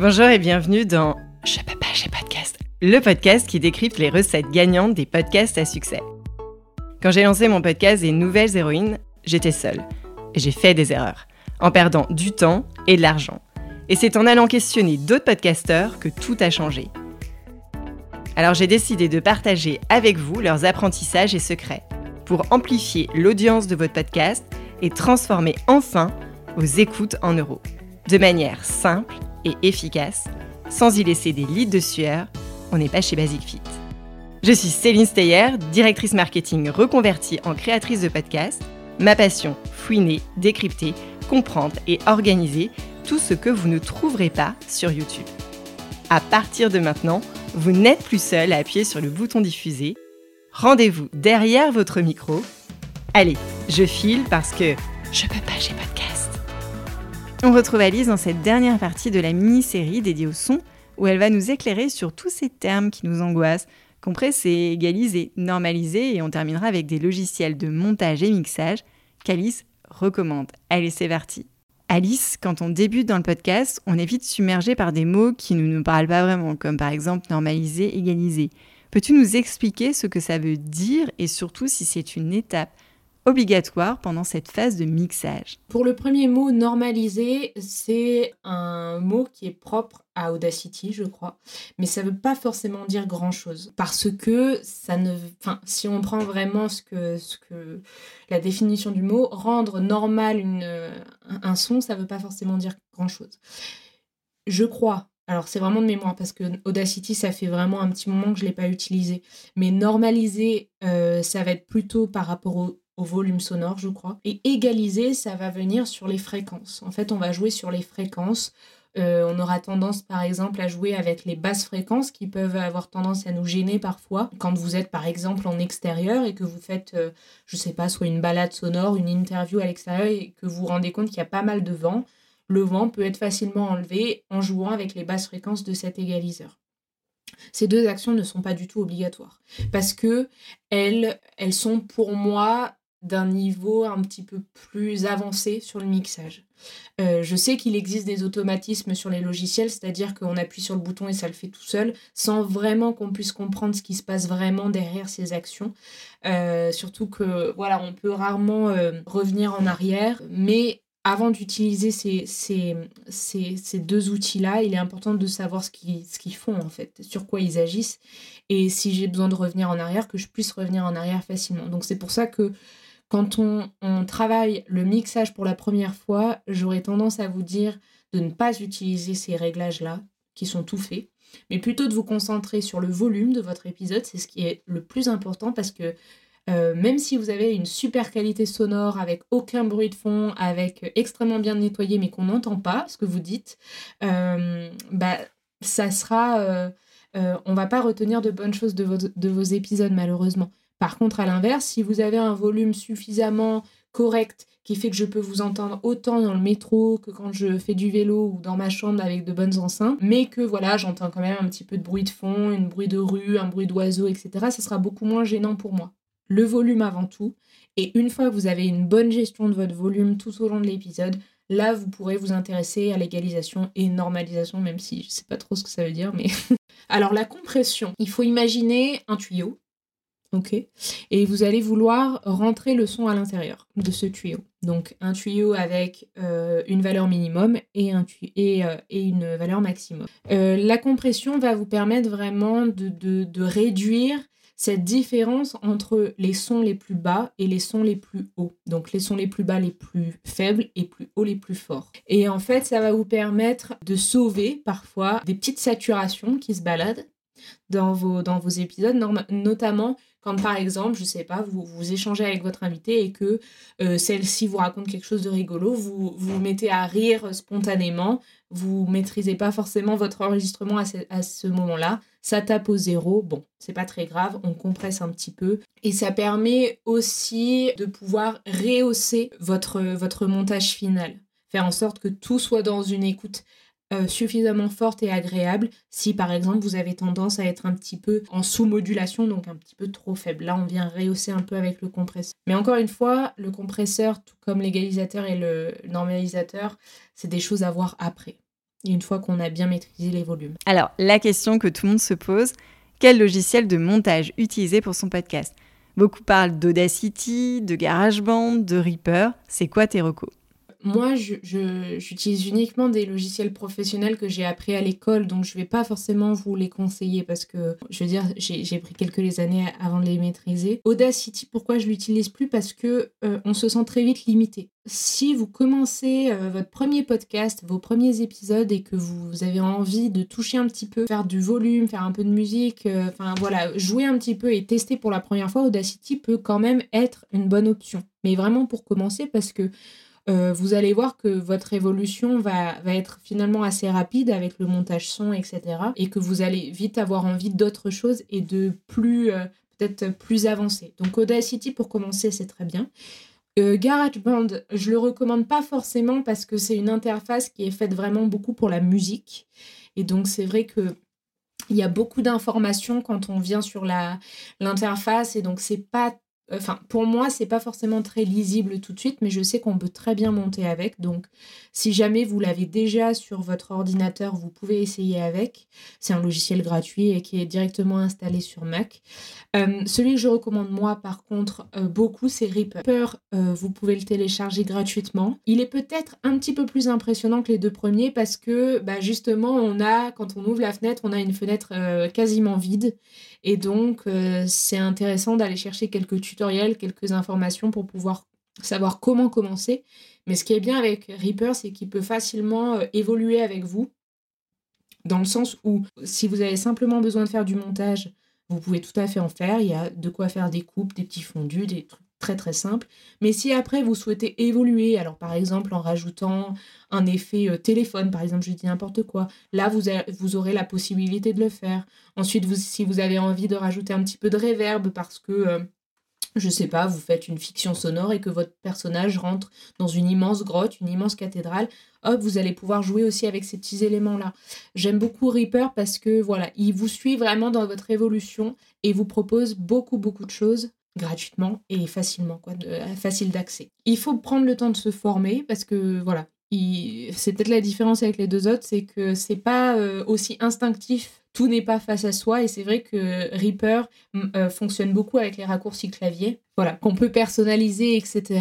Bonjour et bienvenue dans Je peux pas, j'ai podcast, le podcast qui décrypte les recettes gagnantes des podcasts à succès. Quand j'ai lancé mon podcast des nouvelles héroïnes, j'étais seule et j'ai fait des erreurs, en perdant du temps et de l'argent. Et c'est en allant questionner d'autres podcasteurs que tout a changé. Alors j'ai décidé de partager avec vous leurs apprentissages et secrets pour amplifier l'audience de votre podcast et transformer enfin vos écoutes en euros, de manière simple et efficace, sans y laisser des litres de sueur. On n'est pas chez BasicFit. Je suis Céline Steyer, directrice marketing reconvertie en créatrice de podcast. Ma passion, fouiner, décrypter, comprendre et organiser tout ce que vous ne trouverez pas sur YouTube. À partir de maintenant, vous n'êtes plus seul à appuyer sur le bouton diffuser. Rendez-vous derrière votre micro. Allez, je file parce que je peux pas, j'ai podcast. On retrouve Alice dans cette dernière partie de la mini-série dédiée au son, où elle va nous éclairer sur tous ces termes qui nous angoissent, compresser, égaliser, normaliser, et on terminera avec des logiciels de montage et mixage qu'Alice recommande. Allez, c'est parti. Alice, quand on débute dans le podcast, on est vite submergé par des mots qui ne nous parlent pas vraiment, comme par exemple normaliser, égaliser. Peux-tu nous expliquer ce que ça veut dire et surtout si c'est une étape obligatoire pendant cette phase de mixage? Pour le premier mot, normaliser, c'est un mot qui est propre à Audacity, je crois. Mais ça ne veut pas forcément dire grand-chose. Parce que ça ne... Enfin, si on prend vraiment ce que la définition du mot, rendre normal un son, ça ne veut pas forcément dire grand-chose. Je crois. Alors, c'est vraiment de mémoire, parce que Audacity, ça fait vraiment un petit moment que je ne l'ai pas utilisé. Mais normaliser, ça va être plutôt par rapport au volume sonore, je crois. Et égaliser, ça va venir sur les fréquences. En fait, on va jouer sur les fréquences. On aura tendance, par exemple, à jouer avec les basses fréquences qui peuvent avoir tendance à nous gêner parfois. Quand vous êtes, par exemple, en extérieur et que vous faites, je sais pas, soit une balade sonore, une interview à l'extérieur et que vous vous rendez compte qu'il y a pas mal de vent, le vent peut être facilement enlevé en jouant avec les basses fréquences de cet égaliseur. Ces deux actions ne sont pas du tout obligatoires parce que elles sont pour moi d'un niveau un petit peu plus avancé sur le mixage. Je sais qu'il existe des automatismes sur les logiciels, c'est-à-dire qu'on appuie sur le bouton et ça le fait tout seul, sans vraiment qu'on puisse comprendre ce qui se passe vraiment derrière ces actions. Surtout que, voilà, on peut rarement revenir en arrière, mais avant d'utiliser ces deux outils-là, il est important de savoir ce qu'ils font en fait, sur quoi ils agissent, et si j'ai besoin de revenir en arrière, que je puisse revenir en arrière facilement. Donc c'est pour ça que quand on travaille le mixage pour la première fois, j'aurais tendance à vous dire de ne pas utiliser ces réglages-là, qui sont tout faits, mais plutôt de vous concentrer sur le volume de votre épisode, c'est ce qui est le plus important, parce que même si vous avez une super qualité sonore avec aucun bruit de fond, avec extrêmement bien nettoyé, mais qu'on n'entend pas ce que vous dites, ça sera... on ne va pas retenir de bonnes choses de vos épisodes, malheureusement. Par contre, à l'inverse, si vous avez un volume suffisamment correct qui fait que je peux vous entendre autant dans le métro que quand je fais du vélo ou dans ma chambre avec de bonnes enceintes, mais que voilà, j'entends quand même un petit peu de bruit de fond, un bruit de rue, un bruit d'oiseau, etc., ça sera beaucoup moins gênant pour moi. Le volume avant tout, et une fois que vous avez une bonne gestion de votre volume tout au long de l'épisode, là vous pourrez vous intéresser à l'égalisation et normalisation, même si je sais pas trop ce que ça veut dire, mais... Alors la compression, il faut imaginer un tuyau, ok, et vous allez vouloir rentrer le son à l'intérieur de ce tuyau. Donc un tuyau avec une valeur minimum et une valeur maximum. La compression va vous permettre vraiment de réduire cette différence entre les sons les plus bas et les sons les plus hauts. Donc les sons les plus bas les plus faibles et plus hauts les plus forts. Et en fait, ça va vous permettre de sauver parfois des petites saturations qui se baladent dans vos épisodes, notamment quand par exemple, je sais pas, vous échangez avec votre invité et que celle-ci vous raconte quelque chose de rigolo, vous mettez à rire spontanément, vous maîtrisez pas forcément votre enregistrement à ce moment-là, ça tape au zéro, bon, c'est pas très grave, on compresse un petit peu, et ça permet aussi de pouvoir rehausser votre montage final, faire en sorte que tout soit dans une écoute suffisamment forte et agréable. Si par exemple vous avez tendance à être un petit peu en sous-modulation, donc un petit peu trop faible, là on vient rehausser un peu avec le compresseur. Mais encore une fois, le compresseur, tout comme l'égalisateur et le normalisateur, c'est des choses à voir après. une fois qu'on a bien maîtrisé les volumes. Alors, la question que tout le monde se pose, quel logiciel de montage utiliser pour son podcast ? Beaucoup parlent d'Audacity, de GarageBand, de Reaper. C'est quoi tes recos ? Moi, j'utilise uniquement des logiciels professionnels que j'ai appris à l'école, donc je ne vais pas forcément vous les conseiller parce que, je veux dire, j'ai pris quelques années avant de les maîtriser. Audacity, pourquoi je ne l'utilise plus ? Parce qu'on se sent très vite limité. Si vous commencez votre premier podcast, vos premiers épisodes et que vous avez envie de toucher un petit peu, faire du volume, faire un peu de musique, enfin voilà, jouer un petit peu et tester pour la première fois, Audacity peut quand même être une bonne option. Mais vraiment pour commencer parce que vous allez voir que votre évolution va être finalement assez rapide avec le montage son, etc. Et que vous allez vite avoir envie d'autres choses et de plus, peut-être plus avancées. Donc Audacity, pour commencer, c'est très bien. GarageBand, je le recommande pas forcément parce que c'est une interface qui est faite vraiment beaucoup pour la musique. Et donc, c'est vrai que il y a beaucoup d'informations quand on vient sur l'interface et donc c'est pas... Enfin, pour moi, c'est pas forcément très lisible tout de suite, mais je sais qu'on peut très bien monter avec. Donc, si jamais vous l'avez déjà sur votre ordinateur, vous pouvez essayer avec. C'est un logiciel gratuit et qui est directement installé sur Mac. Celui que je recommande moi, par contre, beaucoup, c'est Reaper. Vous pouvez le télécharger gratuitement. Il est peut-être un petit peu plus impressionnant que les deux premiers parce que, bah, justement, quand on ouvre la fenêtre, on a une fenêtre quasiment vide. Et donc, c'est intéressant d'aller chercher quelques tutoriels, quelques informations pour pouvoir savoir comment commencer. Mais ce qui est bien avec Reaper, c'est qu'il peut facilement évoluer avec vous, dans le sens où si vous avez simplement besoin de faire du montage, vous pouvez tout à fait en faire. Il y a de quoi faire des coupes, des petits fondus, des trucs très très simples. Mais si après, vous souhaitez évoluer, alors par exemple en rajoutant un effet téléphone, par exemple, je dis n'importe quoi, là, vous aurez la possibilité de le faire. Ensuite, si vous avez envie de rajouter un petit peu de reverb parce que... je sais pas, vous faites une fiction sonore et que votre personnage rentre dans une immense grotte, une immense cathédrale, hop, vous allez pouvoir jouer aussi avec ces petits éléments-là. J'aime beaucoup Reaper parce que voilà, il vous suit vraiment dans votre évolution et vous propose beaucoup, beaucoup de choses gratuitement et facilement, quoi, facile d'accès. Il faut prendre le temps de se former parce que voilà, c'est peut-être la différence avec les deux autres, c'est que c'est pas aussi instinctif. Tout n'est pas face à soi et c'est vrai que Reaper fonctionne beaucoup avec les raccourcis clavier, voilà, qu'on peut personnaliser, etc.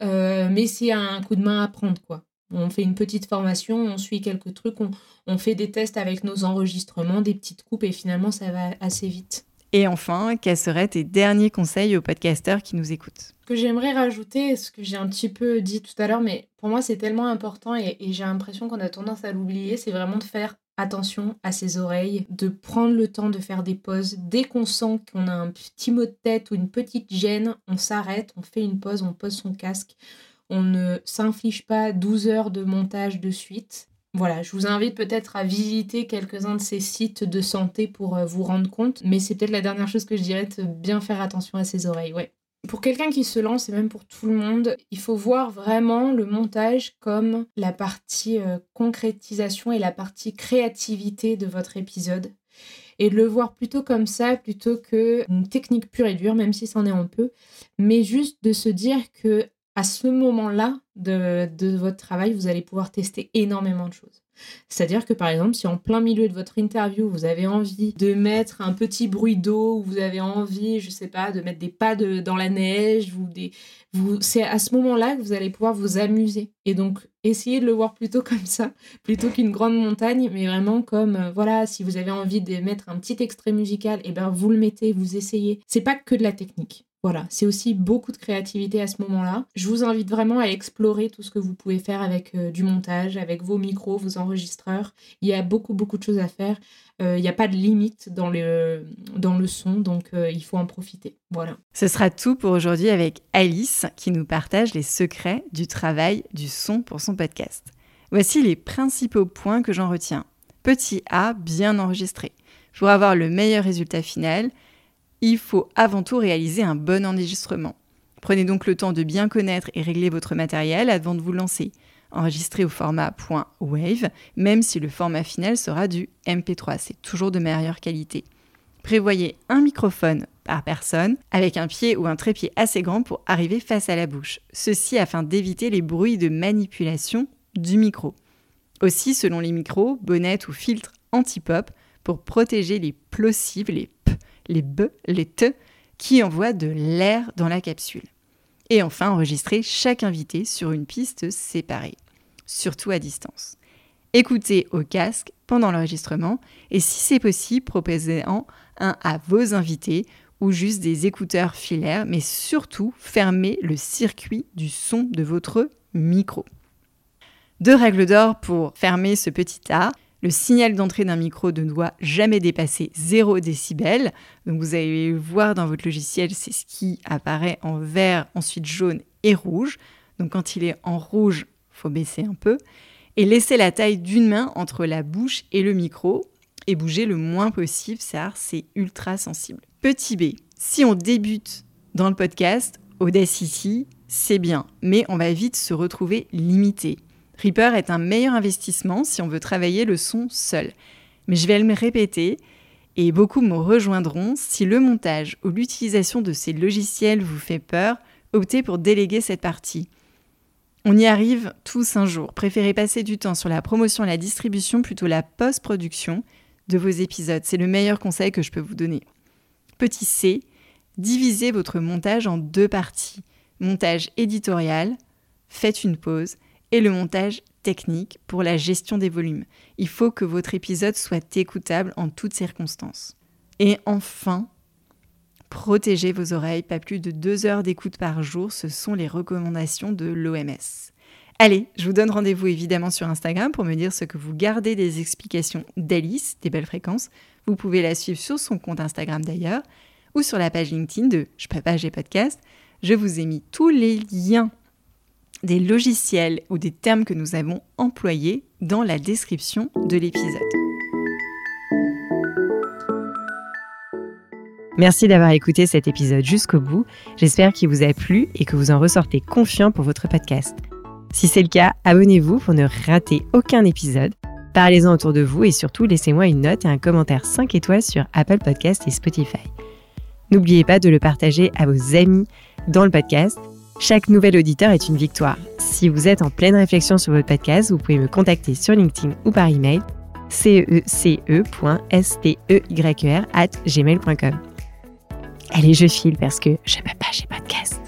Mais c'est un coup de main à prendre, quoi. On fait une petite formation, on suit quelques trucs, on fait des tests avec nos enregistrements, des petites coupes et finalement ça va assez vite. Et enfin, quels seraient tes derniers conseils aux podcasteurs qui nous écoutent ? Ce que j'aimerais rajouter, ce que j'ai un petit peu dit tout à l'heure, mais pour moi c'est tellement important et j'ai l'impression qu'on a tendance à l'oublier, c'est vraiment de faire attention à ses oreilles, de prendre le temps de faire des pauses. Dès qu'on sent qu'on a un petit mot de tête ou une petite gêne, on s'arrête, on fait une pause, on pose son casque. On ne s'inflige pas 12 heures de montage de suite. Voilà, je vous invite peut-être à visiter quelques-uns de ces sites de santé pour vous rendre compte. Mais c'est peut-être la dernière chose que je dirais, de bien faire attention à ses oreilles, ouais. Pour quelqu'un qui se lance, et même pour tout le monde, il faut voir vraiment le montage comme la partie concrétisation et la partie créativité de votre épisode. Et de le voir plutôt comme ça, plutôt qu'une technique pure et dure, même si c'en est un peu. Mais juste de se dire que à ce moment-là de votre travail, vous allez pouvoir tester énormément de choses. C'est-à-dire que par exemple, si en plein milieu de votre interview, vous avez envie de mettre un petit bruit d'eau, ou vous avez envie, je sais pas, de mettre des pas dans la neige, c'est à ce moment-là que vous allez pouvoir vous amuser. Et donc, essayez de le voir plutôt comme ça, plutôt qu'une grande montagne, mais vraiment comme, voilà, si vous avez envie de mettre un petit extrait musical, et ben vous le mettez, vous essayez. C'est pas que de la technique. Voilà, c'est aussi beaucoup de créativité à ce moment-là. Je vous invite vraiment à explorer tout ce que vous pouvez faire avec du montage, avec vos micros, vos enregistreurs. Il y a beaucoup, beaucoup de choses à faire. Il n'y a pas de limite dans le son, donc il faut en profiter. Voilà. Ce sera tout pour aujourd'hui avec Alice qui nous partage les secrets du travail du son pour son podcast. Voici les principaux points que j'en retiens. Petit A, bien enregistré. Pour avoir le meilleur résultat final, il faut avant tout réaliser un bon enregistrement. Prenez donc le temps de bien connaître et régler votre matériel avant de vous lancer. Enregistrez au format .wave, même si le format final sera du MP3, c'est toujours de meilleure qualité. Prévoyez un microphone par personne, avec un pied ou un trépied assez grand pour arriver face à la bouche. Ceci afin d'éviter les bruits de manipulation du micro. Aussi, selon les micros, bonnettes ou filtres anti-pop pour protéger les plosives, les p, les b, les t, qui envoient de l'air dans la capsule. Et enfin, enregistrer chaque invité sur une piste séparée, surtout à distance. Écoutez au casque pendant l'enregistrement et si c'est possible, proposez-en un à vos invités ou juste des écouteurs filaires, mais surtout fermez le circuit du son de votre micro. Deux règles d'or pour fermer ce petit A. Le signal d'entrée d'un micro ne doit jamais dépasser 0 décibels. Donc vous allez voir dans votre logiciel, c'est ce qui apparaît en vert, ensuite jaune et rouge. Donc quand il est en rouge, il faut baisser un peu. Et laisser la taille d'une main entre la bouche et le micro et bouger le moins possible, ça c'est ultra sensible. Petit B, si on débute dans le podcast, Audacity, c'est bien, mais on va vite se retrouver limité. Reaper est un meilleur investissement si on veut travailler le son seul. Mais je vais me répéter et beaucoup me rejoindront. Si le montage ou l'utilisation de ces logiciels vous fait peur, optez pour déléguer cette partie. On y arrive tous un jour. Préférez passer du temps sur la promotion et la distribution plutôt la post-production de vos épisodes. C'est le meilleur conseil que je peux vous donner. Petit C, divisez votre montage en deux parties. Montage éditorial, faites une pause, et le montage technique pour la gestion des volumes. Il faut que votre épisode soit écoutable en toutes circonstances. Et enfin, protégez vos oreilles, pas plus de 2 heures d'écoute par jour, ce sont les recommandations de l'OMS. Allez, je vous donne rendez-vous évidemment sur Instagram pour me dire ce que vous gardez des explications d'Alice, des Belles Fréquences. Vous pouvez la suivre sur son compte Instagram d'ailleurs, ou sur la page LinkedIn de Je Papage et Podcast. Je vous ai mis tous les liens des logiciels ou des termes que nous avons employés dans la description de l'épisode. Merci d'avoir écouté cet épisode jusqu'au bout. J'espère qu'il vous a plu et que vous en ressortez confiant pour votre podcast. Si c'est le cas, abonnez-vous pour ne rater aucun épisode. Parlez-en autour de vous et surtout, laissez-moi une note et un commentaire 5 étoiles sur Apple Podcasts et Spotify. N'oubliez pas de le partager à vos amis dans le podcast. Chaque nouvel auditeur est une victoire. Si vous êtes en pleine réflexion sur votre podcast, vous pouvez me contacter sur LinkedIn ou par email ceece.steyer@gmail.com. Allez, je file parce que je ne peux pas chez podcast.